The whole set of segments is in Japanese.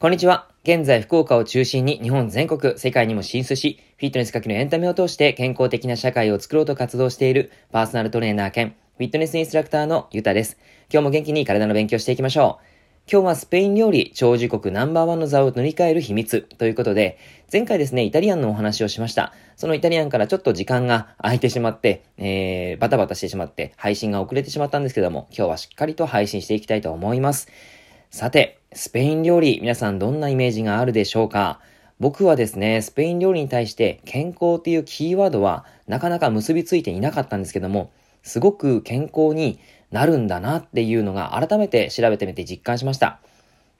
こんにちは。現在福岡を中心に日本全国、世界にも進出し、フィットネス×エンタメを通して健康的な社会を作ろうと活動しているパーソナルトレーナー兼フィットネスインストラクターのゆたです。今日も元気に体の勉強していきましょう。今日はスペイン料理、長寿国No.1の座を塗り替える秘密ということで、前回ですね、イタリアンのお話をしました。そのイタリアンからちょっと時間が空いてしまって、バタバタしてしまって配信が遅れてしまったんですけども、今日はしっかりと配信していきたいと思います。さて、スペイン料理、皆さんどんなイメージがあるでしょうか？僕はですね、スペイン料理に対して健康っていうキーワードはなかなか結びついていなかったんですけども、すごく健康になるんだなっていうのが改めて調べてみて実感しました。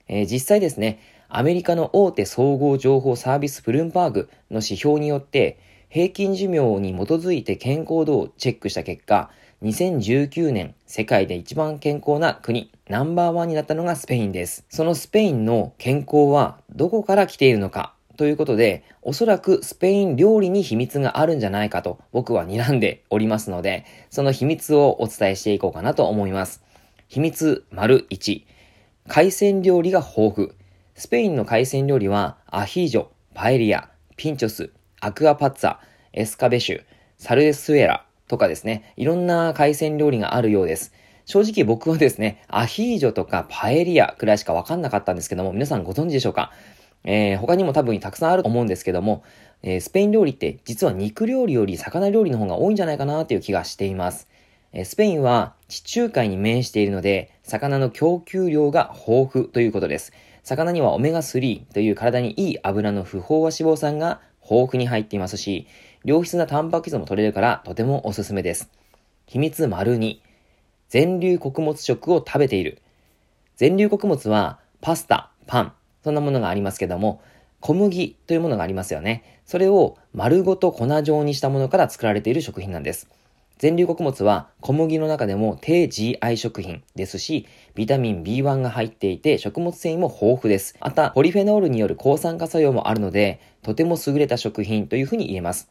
実際ですね、アメリカの大手総合情報サービスブルームバーグの指標によって、平均寿命に基づいて健康度をチェックした結果、2019年、世界で一番健康な国、No.1になったのがスペインです。そのスペインの健康はどこから来ているのかということで、おそらくスペイン料理に秘密があるんじゃないかと僕は睨んでおりますので、その秘密をお伝えしていこうかなと思います。秘密 ① 海鮮料理が豊富。スペインの海鮮料理はアヒージョ、パエリア、ピンチョス、アクアパッツァ、エスカベシュ、サルスエラとかですね、いろんな海鮮料理があるようです。正直僕はですね、アヒージョとかパエリアくらいしか分かんなかったんですけども、皆さんご存知でしょうか？他にも多分たくさんあると思うんですけども、スペイン料理って実は肉料理より魚料理の方が多いんじゃないかなという気がしています。スペインは地中海に面しているので、魚の供給量が豊富ということです。魚にはオメガ3という体にいい油の不飽和脂肪酸が豊富に入っていますし、良質なタンパク質も取れるからとてもおすすめです。秘密 ② 全粒穀物食を食べている。全粒穀物はパスタ、パン、そんなものがありますけども、小麦というものがありますよね。それを丸ごと粉状にしたものから作られている食品なんです。全粒穀物は小麦の中でも低 GI 食品ですし、ビタミン B1 が入っていて食物繊維も豊富です。また、ポリフェノールによる抗酸化作用もあるので、とても優れた食品というふうに言えます。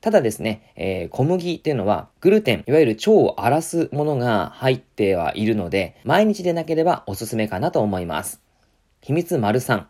ただですね、小麦っていうのはグルテン、いわゆる腸を荒らすものが入ってはいるので、毎日でなければおすすめかなと思います。秘密 ③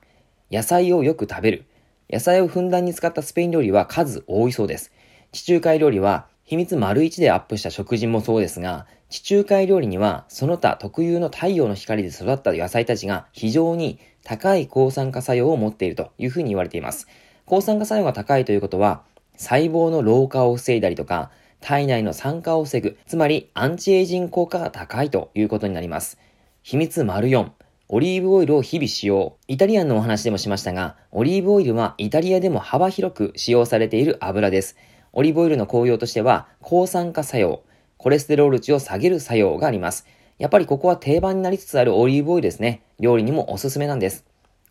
野菜をよく食べる。野菜をふんだんに使ったスペイン料理は数多いそうです。地中海料理は秘密 ① でアップした食事もそうですが、地中海料理にはその他特有の太陽の光で育った野菜たちが非常に高い抗酸化作用を持っているというふうに言われています。抗酸化作用が高いということは、細胞の老化を防いだりとか、体内の酸化を防ぐ、つまりアンチエイジング効果が高いということになります。秘密 ④オリーブオイルを日々使用。イタリアンのお話でもしましたが、オリーブオイルはイタリアでも幅広く使用されている油です。オリーブオイルの効用としては、抗酸化作用、コレステロール値を下げる作用があります。やっぱりここは定番になりつつあるオリーブオイルですね。料理にもおすすめなんです。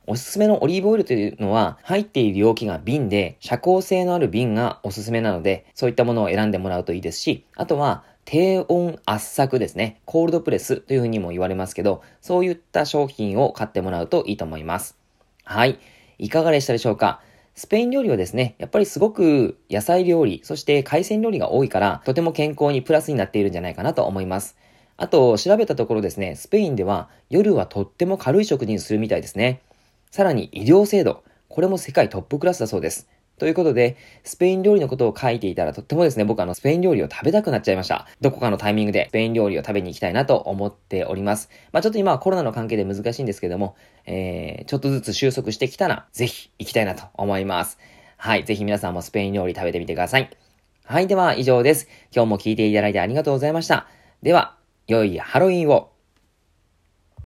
おすすめのオリーブオイルというのは、入っている容器が瓶で、遮光性のある瓶がおすすめなので、そういったものを選んでもらうといいですし、あとは、低温圧搾ですね。コールドプレスというふうにも言われますけど、そういった商品を買ってもらうといいと思います。はい。いかがでしたでしょうか？スペイン料理はですね、やっぱりすごく野菜料理、そして海鮮料理が多いから、とても健康にプラスになっているんじゃないかなと思います。あと、調べたところですね、スペインでは夜はとっても軽い食事にするみたいですね。さらに医療制度、これも世界トップクラスだそうです。ということで、スペイン料理のことを書いていたらとってもですね、僕スペイン料理を食べたくなっちゃいました。どこかのタイミングでスペイン料理を食べに行きたいなと思っております。ちょっと今はコロナの関係で難しいんですけども、ちょっとずつ収束してきたら、ぜひ行きたいなと思います。はい、ぜひ皆さんもスペイン料理食べてみてください。はい、では以上です。今日も聞いていただいてありがとうございました。では、良いハロウィンを。